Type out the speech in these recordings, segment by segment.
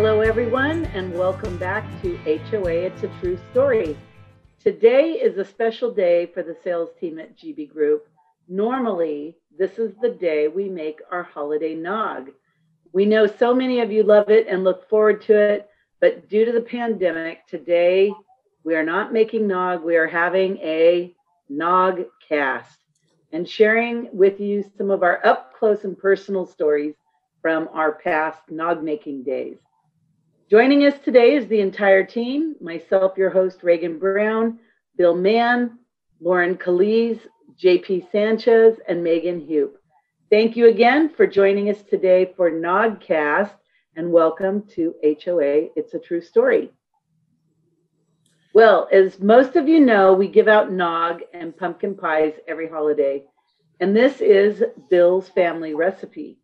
Hello, everyone, and welcome back to HOA It's a True Story. Today is a special day for the sales team at GB Group. Normally, this is the day we make our holiday nog. We know so many of you love it and look forward to it, but due to the pandemic, today we are not making nog. We are having a nog cast and sharing with you some of our up-close and personal stories from our past nog-making days. Joining us today is the entire team, myself, your host, Reagan Brown, Bill Mann, Lauren Calise, JP Sanchez, and Megan Hoop. Thank you again for joining us today for Nogcast, and welcome to HOA, It's a True Story. Well, as most of you know, we give out nog and pumpkin pies every holiday, and this is Bill's family recipe.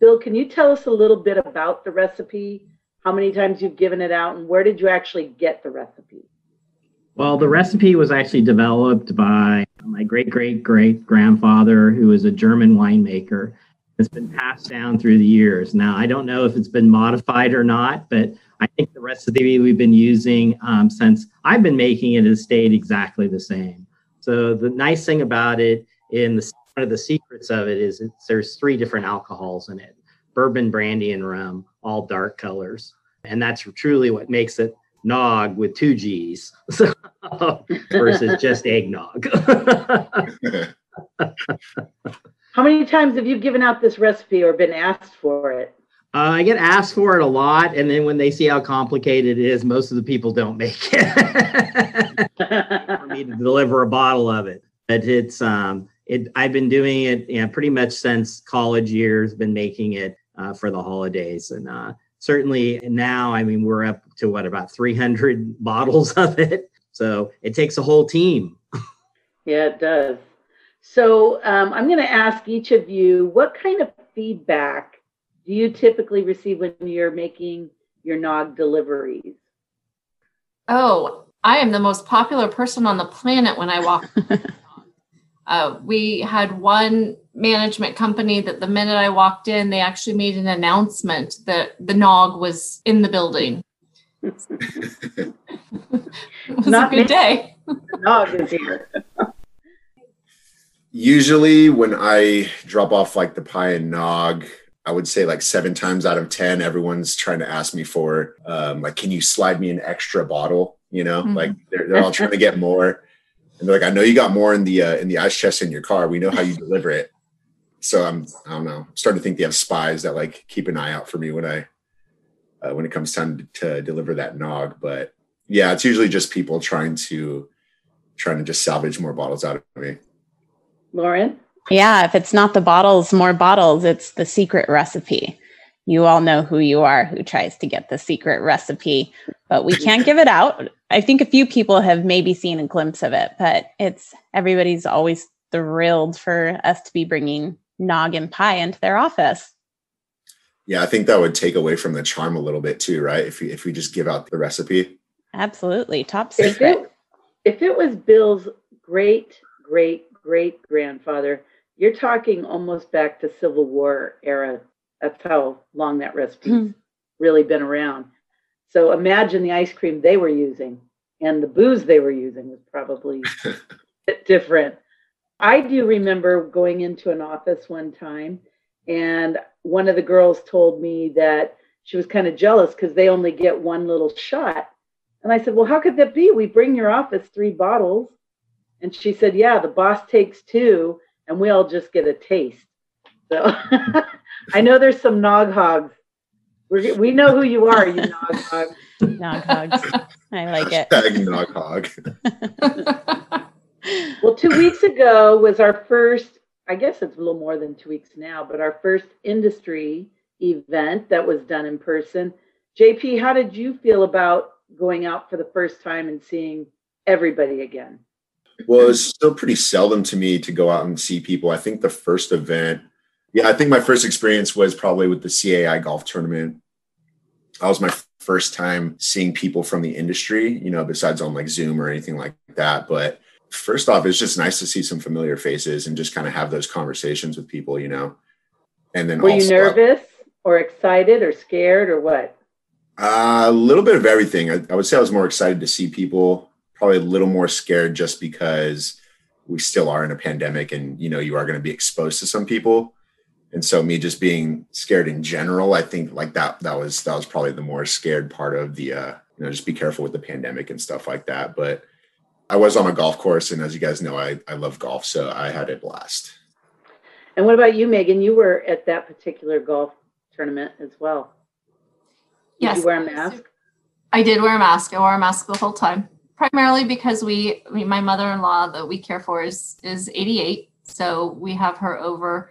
Bill, can you tell us a little bit about the recipe? How many times you've given it out, and where did you actually get the recipe? Well, the recipe was actually developed by my great-great-great-grandfather, who is a German winemaker. It's been passed down through the years. Now, I don't know if it's been modified or not, but I think the recipe we've been using since I've been making it has stayed exactly the same. So the nice thing about it, one of the secrets of it is there's three different alcohols in it: bourbon, brandy, and rum, all dark colors. And that's truly what makes it nog with two G's versus just eggnog. How many times have you given out this recipe or been asked for it? I get asked for it a lot. And then when they see how complicated it is, most of the people don't make it for me to deliver a bottle of it. But it's, I've been doing it, pretty much since college years, been making it for the holidays. And certainly now, I mean, we're up to about 300 bottles of it. So it takes a whole team. Yeah, it does. So I'm going to ask each of you, what kind of feedback do you typically receive when you're making your nog deliveries? Oh, I am the most popular person on the planet when I walk. We had one management company that the minute I walked in, they actually made an announcement that the nog was in the building. It was not a good day. The nog is here. Usually when I drop off like the pie and nog, I would say like 7 times out of 10, everyone's trying to ask me for, like, can you slide me an extra bottle? You know, like they're all trying to get more. And they're like, I know you got more in the ice chest in your car. We know how you deliver it. So I don't know. I'm starting to think they have spies that like keep an eye out for me when I, when it comes time to deliver that nog. But yeah, it's usually just people trying to just salvage more bottles out of me. Lauren? Yeah. If it's not the bottles, more bottles, it's the secret recipe. You all know who you are, who tries to get the secret recipe, but we can't give it out. I think a few people have maybe seen a glimpse of it, but it's everybody's always thrilled for us to be bringing nog and pie into their office. Yeah, I think that would take away from the charm a little bit too, right? If we just give out the recipe. Absolutely. Top secret. If it was Bill's great-great-great-grandfather, you're talking almost back to Civil War era. That's how long that recipe's really been around. So imagine the ice cream they were using, and the booze they were using was probably a bit different. I do remember going into an office one time, and one of the girls told me that she was kind of jealous because they only get one little shot. And I said, well, how could that be? We bring your office 3 bottles. And she said, yeah, the boss takes 2, and we all just get a taste. So I know there's some nog hogs. We know who you are, you nog hog. Nog hogs. I like it. Nog hog. Well, 2 weeks ago was our first, I guess it's a little more than 2 weeks now, but our first industry event that was done in person. JP, how did you feel about going out for the first time and seeing everybody again? Well, it was still pretty seldom to me to go out and see people. I think the first event, yeah, I think my first experience was probably with the CAI golf tournament. That was my first time seeing people from the industry, you know, besides on like Zoom or anything like that. But first off, it's just nice to see some familiar faces and just kind of have those conversations with people, you know. And then were you nervous or excited or scared or what? A little bit of everything. I would say I was more excited to see people, probably a little more scared just because we still are in a pandemic and, you know, you are going to be exposed to some people. And so me just being scared in general, I think like that was probably the more scared part of the, you know, just be careful with the pandemic and stuff like that. But I was on a golf course. And as you guys know, I love golf. So I had a blast. And what about you, Megan? You were at that particular golf tournament as well. Did yes. you wear a mask? I did wear a mask. I wore a mask the whole time, primarily because my mother-in-law that we care for is 88. So we have her over,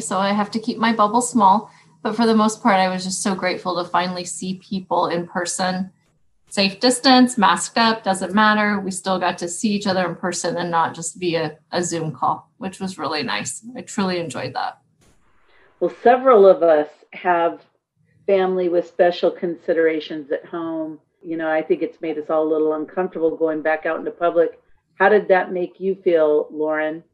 so I have to keep my bubble small. But for the most part, I was just so grateful to finally see people in person, safe distance, masked up, doesn't matter. We still got to see each other in person and not just via a Zoom call, which was really nice. I truly enjoyed that. Well, several of us have family with special considerations at home. You know, I think it's made us all a little uncomfortable going back out into public. How did that make you feel, Lauren?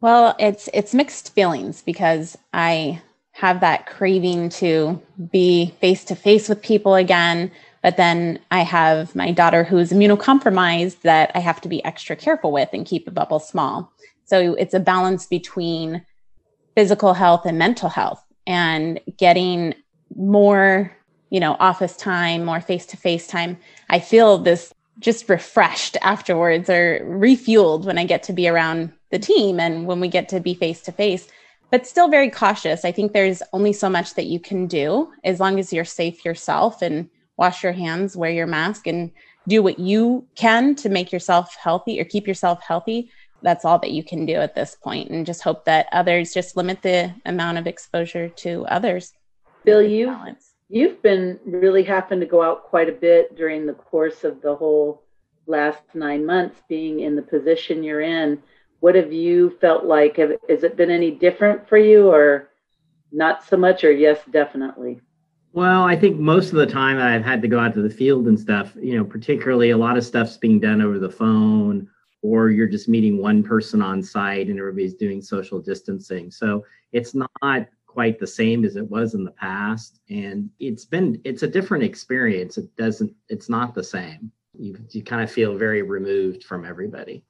Well, it's mixed feelings because I have that craving to be face to face with people again, but then I have my daughter who is immunocompromised that I have to be extra careful with and keep the bubble small. So it's a balance between physical health and mental health and getting more, you know, office time, more face to face time. I feel this just refreshed afterwards or refueled when I get to be around the team and when we get to be face to face, but still very cautious. I think there's only so much that you can do as long as you're safe yourself and wash your hands, wear your mask and do what you can to make yourself healthy or keep yourself healthy. That's all that you can do at this point and just hope that others just limit the amount of exposure to others. Bill, you've been really happened to go out quite a bit during the course of the whole last 9 months being in the position you're in. What have you felt like? Has it been any different for you or not so much or yes, definitely? Well, I think most of the time I've had to go out to the field and stuff, you know, particularly a lot of stuff's being done over the phone or you're just meeting one person on site and everybody's doing social distancing. So it's not quite the same as it was in the past. And it's a different experience. It's not the same. You kind of feel very removed from everybody.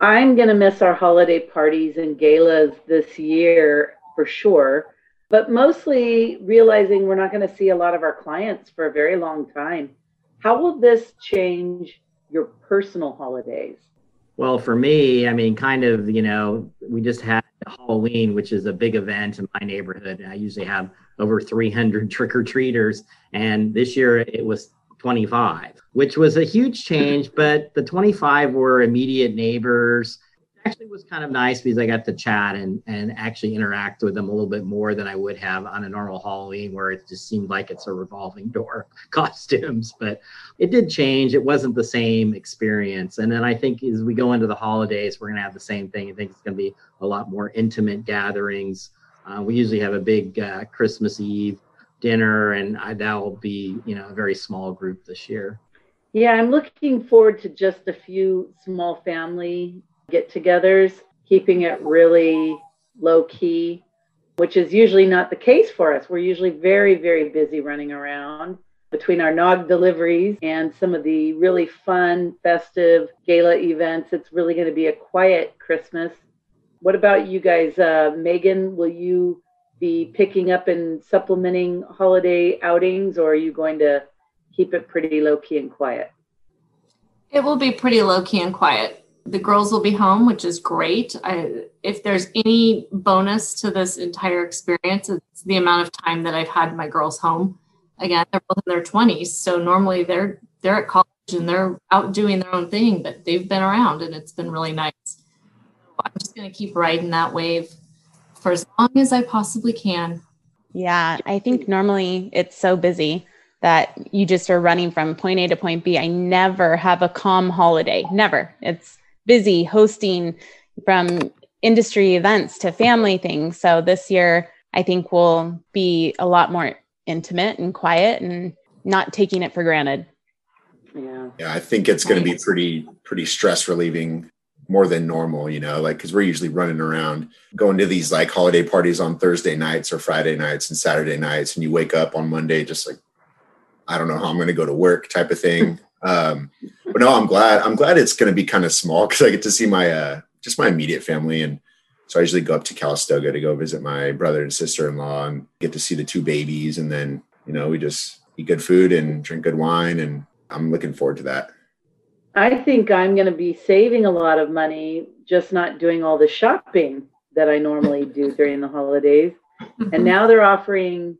I'm going to miss our holiday parties and galas this year for sure, but mostly realizing we're not going to see a lot of our clients for a very long time. How will this change your personal holidays? Well, for me, I mean, kind of, you know, we just had Halloween, which is a big event in my neighborhood. I usually have over 300 trick-or-treaters, and this year it was 25, which was a huge change, but the 25 were immediate neighbors. It actually was kind of nice because I got to chat and actually interact with them a little bit more than I would have on a normal Halloween where it just seemed like it's a revolving door costumes, but it did change. It wasn't the same experience. And then I think as we go into the holidays, we're going to have the same thing. I think it's going to be a lot more intimate gatherings. We usually have a big Christmas Eve dinner, and that will be, you know, a very small group this year. Yeah, I'm looking forward to just a few small family get-togethers, keeping it really low-key, which is usually not the case for us. We're usually very, very busy running around between our nog deliveries and some of the really fun, festive gala events. It's really going to be a quiet Christmas. What about you guys? Megan, will you be picking up and supplementing holiday outings, or are you going to keep it pretty low-key and quiet? It will be pretty low-key and quiet. The girls will be home, which is great. If there's any bonus to this entire experience, it's the amount of time that I've had my girls home. Again, they're both in their 20s, so normally they're at college and they're out doing their own thing, but they've been around and it's been really nice. I'm just going to keep riding that wave for as long as I possibly can. Yeah, I think normally it's so busy that you just are running from point A to point B. I never have a calm holiday, never. It's busy hosting from industry events to family things. So this year, I think will be a lot more intimate and quiet and not taking it for granted. Yeah, I think it's going to be pretty stress relieving. More than normal, you know, like, cause we're usually running around going to these like holiday parties on Thursday nights or Friday nights and Saturday nights. And you wake up on Monday, just like, I don't know how I'm going to go to work type of thing. But no, I'm glad it's going to be kind of small because I get to see my, just my immediate family. And so I usually go up to Calistoga to go visit my brother and sister-in-law and get to see the two babies. And then, you know, we just eat good food and drink good wine. And I'm looking forward to that. I think I'm going to be saving a lot of money, just not doing all the shopping that I normally do during the holidays. And now they're offering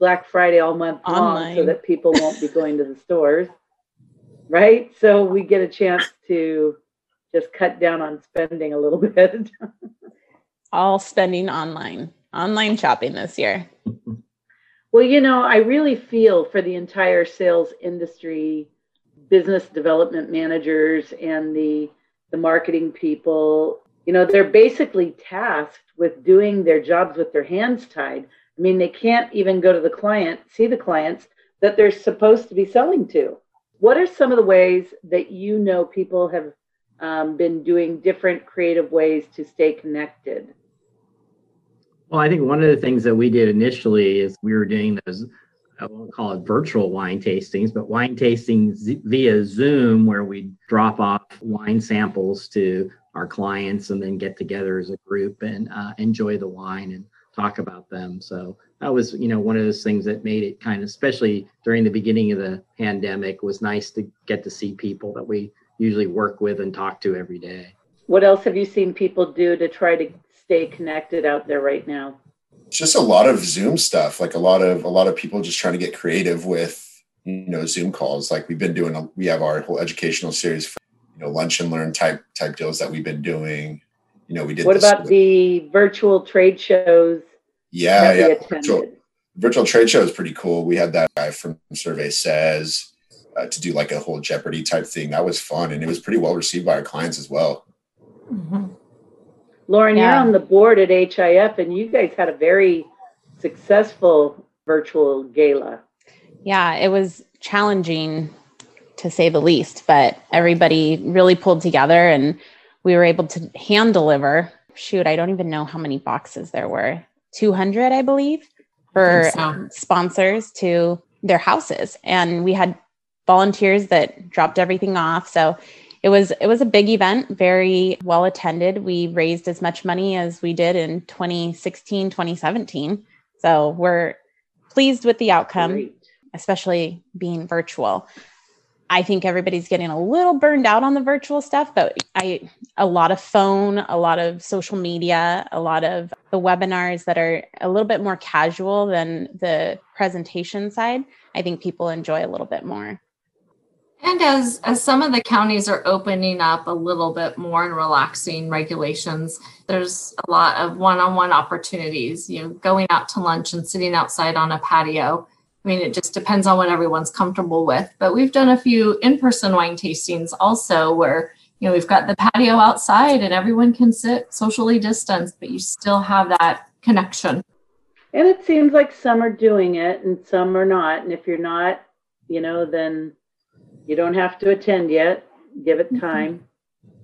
Black Friday all month long so that people won't be going to the stores, right? So we get a chance to just cut down on spending a little bit. All spending online shopping this year. Well, you know, I really feel for the entire sales industry, business development managers and the marketing people. You know, they're basically tasked with doing their jobs with their hands tied. I mean, they can't even go to the client, see the clients that they're supposed to be selling to. What are some of the ways that you know people have been doing different creative ways to stay connected? Well, I think one of the things that we did initially is we were doing those, I won't call it virtual wine tastings, but wine tastings via Zoom, where we drop off wine samples to our clients and then get together as a group and enjoy the wine and talk about them. So that was, you know, one of those things that made it kind of, especially during the beginning of the pandemic, was nice to get to see people that we usually work with and talk to every day. What else have you seen people do to try to stay connected out there right now? Just a lot of Zoom stuff, like a lot of people just trying to get creative with, you know, Zoom calls. Like we've been doing, we have our whole educational series for, you know, lunch and learn type deals that we've been doing. You know, we did. What about the virtual trade shows? Yeah. Virtual trade show is pretty cool. We had that guy from Survey Says to do like a whole Jeopardy type thing. That was fun, and it was pretty well received by our clients as well. Mm-hmm. Lauren, yeah. You're on the board at HIF, and you guys had a very successful virtual gala. Yeah, it was challenging to say the least, but everybody really pulled together, and we were able to hand deliver. Shoot, I don't even know how many boxes there were. 200, I believe, for sponsors to their houses. And we had volunteers that dropped everything off. So it was a big event, very well attended. We raised as much money as we did in 2016, 2017. So we're pleased with the outcome, Great. Especially being virtual. I think everybody's getting a little burned out on the virtual stuff, but a lot of phone, a lot of social media, a lot of the webinars that are a little bit more casual than the presentation side, I think people enjoy a little bit more. And as some of the counties are opening up a little bit more and relaxing regulations, there's a lot of one-on-one opportunities, you know, going out to lunch and sitting outside on a patio. I mean, it just depends on what everyone's comfortable with. But we've done a few in-person wine tastings also where, you know, we've got the patio outside and everyone can sit socially distanced, but you still have that connection. And it seems like some are doing it and some are not. And if you're not, you know, then you don't have to attend yet. Give it time.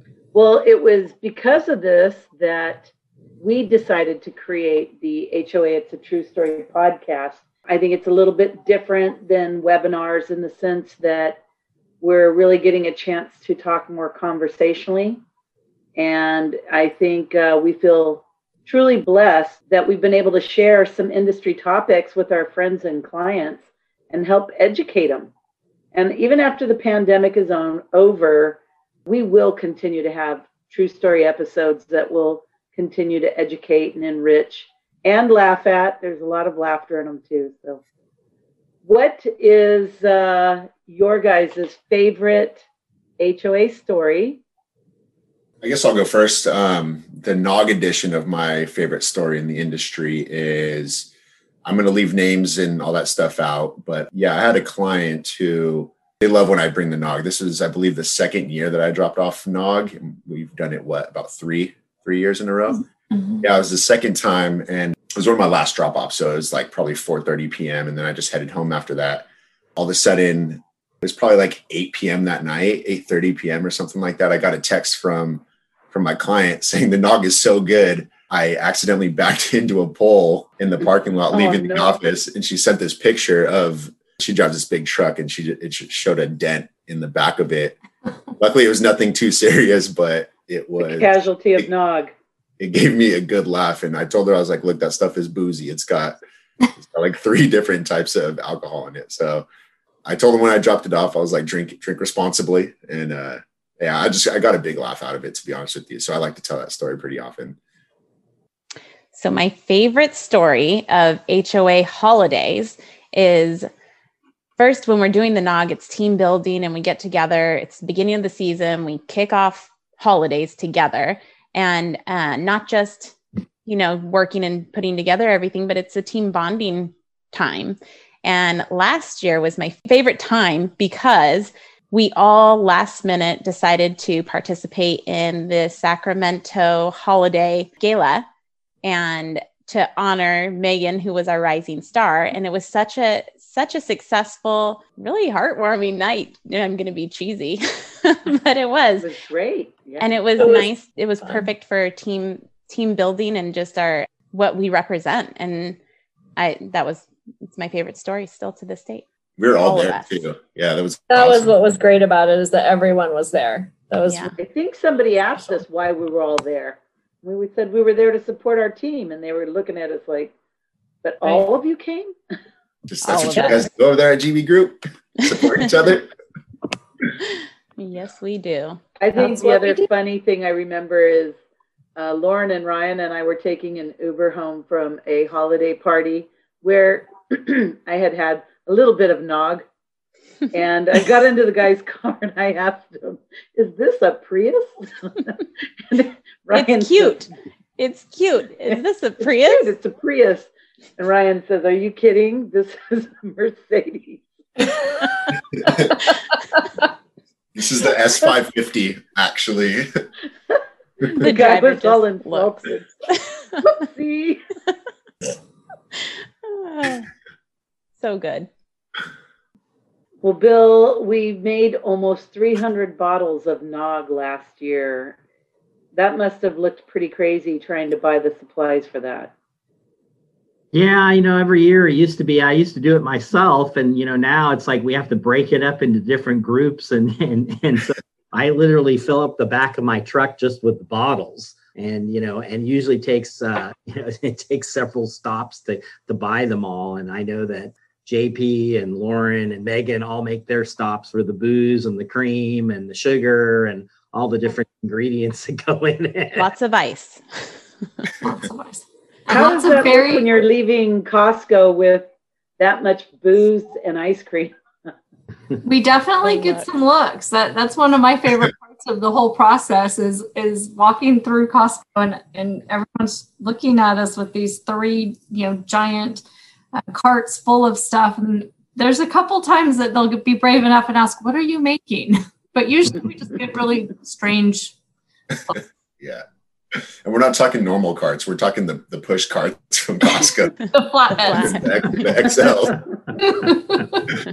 Mm-hmm. Well, it was because of this that we decided to create the HOA It's a True Story podcast. I think it's a little bit different than webinars in the sense that we're really getting a chance to talk more conversationally. And I think we feel truly blessed that we've been able to share some industry topics with our friends and clients and help educate them. And even after the pandemic is over, we will continue to have true story episodes that will continue to educate and enrich and laugh at. There's a lot of laughter in them too. So what is your guys' favorite HOA story? I guess I'll go first. The Nog edition of my favorite story in the industry is, I'm going to leave names and all that stuff out. But yeah, I had a client who, they love when I bring the Nog. This is, I believe, the second year that I dropped off Nog. We've done it, about three years in a row? Mm-hmm. Yeah, it was the second time. And it was one of my last drop-offs, so it was like probably 4:30 p.m. And then I just headed home after that. All of a sudden, it was probably like 8 p.m. that night, 8:30 p.m. or something like that. I got a text from my client saying the Nog is so good, I accidentally backed into a pole in the parking lot leaving the office. And she sent this picture of She drives this big truck and it showed a dent in the back of it. Luckily, it was nothing too serious, but it was... The casualty of Nog. It gave me a good laugh. And I told her, I was like, look, that stuff is boozy. It's got like 3 different types of alcohol in it. So I told them when I dropped it off, I was like, drink responsibly. And yeah, I got a big laugh out of it, to be honest with you. So I like to tell that story pretty often. So my favorite story of HOA holidays is, first, when we're doing the Nog, it's team building and we get together. It's the beginning of the season. We kick off holidays together and not just, working and putting together everything, but it's a team bonding time. And last year was my favorite time because we all last minute decided to participate in the Sacramento Holiday Gala and to honor Megan, who was our rising star. And it was such a successful, really heartwarming night. I'm going to be cheesy, but it was. It was great. Yeah. And it was nice. It was fun. Perfect for team building and just what we represent. And it's my favorite story still to this date. We were all there too. Yeah, that was awesome. What was great about it is that everyone was there. I think somebody asked us why we were all there. We said we were there to support our team, and they were looking at us like, but all of you came? Just that's all what you guys do over there at GB Group, support each other. Yes, we do. I think the other funny thing I remember is Lauren and Ryan and I were taking an Uber home from a holiday party where I had a little bit of Nog, and I got into the guy's car and I asked him, is this a Prius? And Ryan said, it's cute. Is this a Prius? It's a Prius. And Ryan says, are you kidding? This is a Mercedes. This is the S550, actually. The guy was all insulted. Whoopsie. So good. Well, Bill, we made almost 300 bottles of Nog last year. That must have looked pretty crazy trying to buy the supplies for that. Yeah, every year it used to be, I used to do it myself. And, now it's like we have to break it up into different groups. And so I literally fill up the back of my truck just with the bottles and, and usually takes, it takes several stops to buy them all. And I know that JP and Lauren and Megan all make their stops for the booze and the cream and the sugar and all the different ingredients that go in it. Lots of ice. Lots of ice. How does that work when you're leaving Costco with that much booze and ice cream? We definitely get some looks. That's one of my favorite parts of the whole process is walking through Costco and everyone's looking at us with these 3, giant carts full of stuff. And there's a couple times that they'll be brave enough and ask, what are you making? But usually we just get really strange. Yeah. And we're not talking normal carts. We're talking the push carts from Costco. The flatbeds. The XL.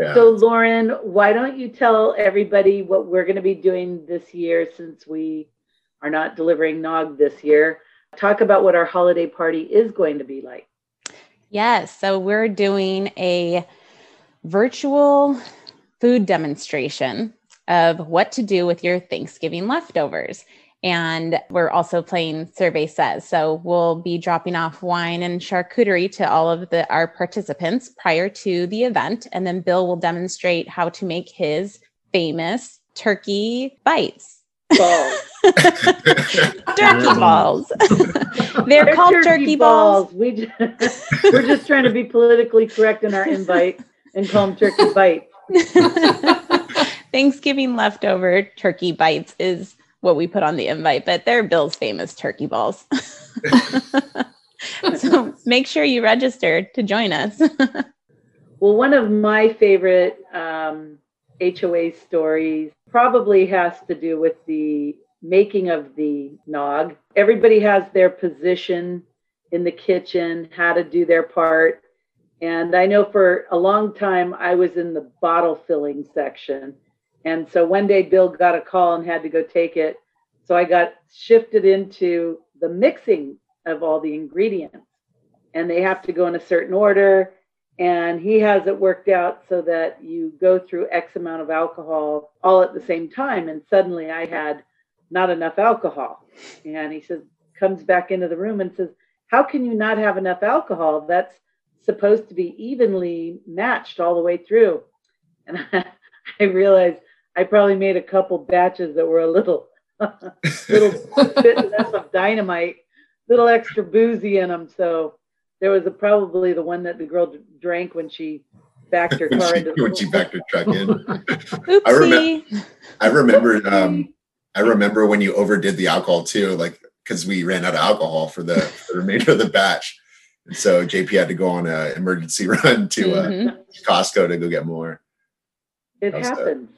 Yeah. So, Lauren, why don't you tell everybody what we're going to be doing this year since we are not delivering Nog this year. Talk about what our holiday party is going to be like. Yes. So we're doing a virtual food demonstration of what to do with your Thanksgiving leftovers. And we're also playing Survey Says. So we'll be dropping off wine and charcuterie to all of our participants prior to the event. And then Bill will demonstrate how to make his famous turkey bites. Balls. Turkey balls. They're called turkey balls. We're just trying to be politically correct in our invite and call them turkey bites. Thanksgiving leftover turkey bites is what we put on the invite, but they're Bill's famous turkey balls. So make sure you register to join us. Well, one of my favorite HOA stories probably has to do with the making of the Nog. Everybody has their position in the kitchen, how to do their part. And I know for a long time, I was in the bottle filling section. And so one day Bill got a call and had to go take it. So I got shifted into the mixing of all the ingredients and they have to go in a certain order. And he has it worked out so that you go through X amount of alcohol all at the same time. And suddenly I had not enough alcohol. And he says, comes back into the room and says, how can you not have enough alcohol? That's supposed to be evenly matched all the way through. And I realized I probably made a couple batches that were a little bit less of dynamite, little extra boozy in them. So there was probably the one that the girl drank when she backed her car into the when she backed her truck in. Oopsie. I remember. I remember when you overdid the alcohol too, like because we ran out of alcohol for the remainder of the batch, and so JP had to go on an emergency run to Costco to go get more. It happens.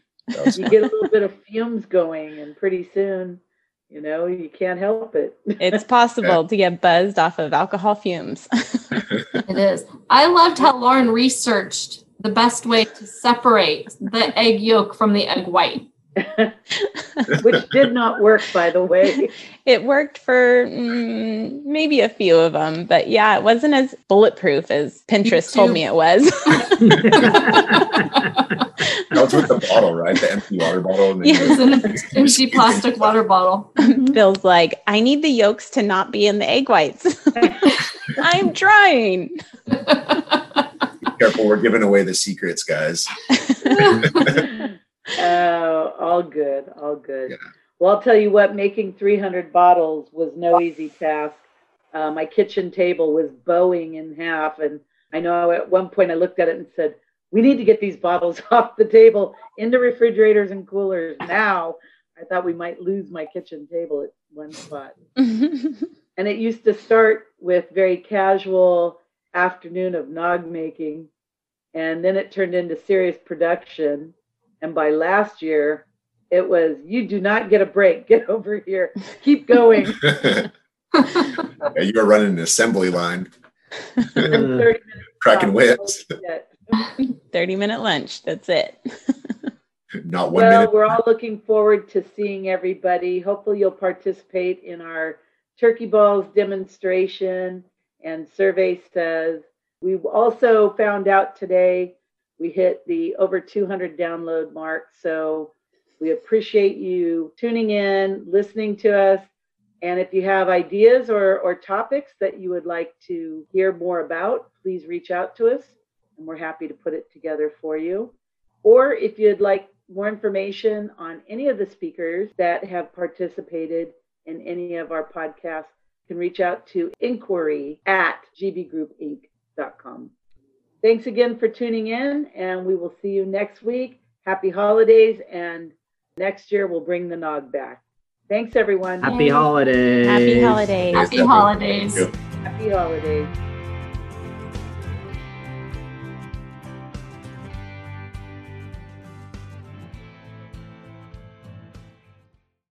You get a little bit of fumes going, and pretty soon, you know, you can't help it. It's possible to get buzzed off of alcohol fumes. It is. I loved how Lauren researched the best way to separate the egg yolk from the egg white. Which did not work, by the way. It worked for maybe a few of them, but yeah, it wasn't as bulletproof as Pinterest told me it was. That was with the bottle, right? The empty water bottle. And yes, an empty plastic water bottle. Bill's like, I need the yolks to not be in the egg whites. I'm trying. Be careful, we're giving away the secrets, guys. All good. All good. Yeah. Well, I'll tell you what, making 300 bottles was no easy task. My kitchen table was bowing in half. And I know at one point I looked at it and said, we need to get these bottles off the table into refrigerators and coolers now. I thought we might lose my kitchen table at one spot. And it used to start with very casual afternoon of nog making. And then it turned into serious production. And by last year, it was, you do not get a break. Get over here. Keep going. You were running an assembly line. 30 cracking whips. 30-minute lunch. That's it. Not 1 minute. Well, we're all looking forward to seeing everybody. Hopefully you'll participate in our Turkey Balls demonstration and Survey Says. We've also found out today we hit the over 200 download mark. So we appreciate you tuning in, listening to us. And if you have ideas or topics that you would like to hear more about, please reach out to us and we're happy to put it together for you. Or if you'd like more information on any of the speakers that have participated in any of our podcasts, you can reach out to inquiry@gbgroupinc.com. Thanks again for tuning in, and we will see you next week. Happy holidays, and next year we'll bring the nog back. Thanks, everyone. Happy holidays. Happy holidays. Happy holidays. Happy holidays.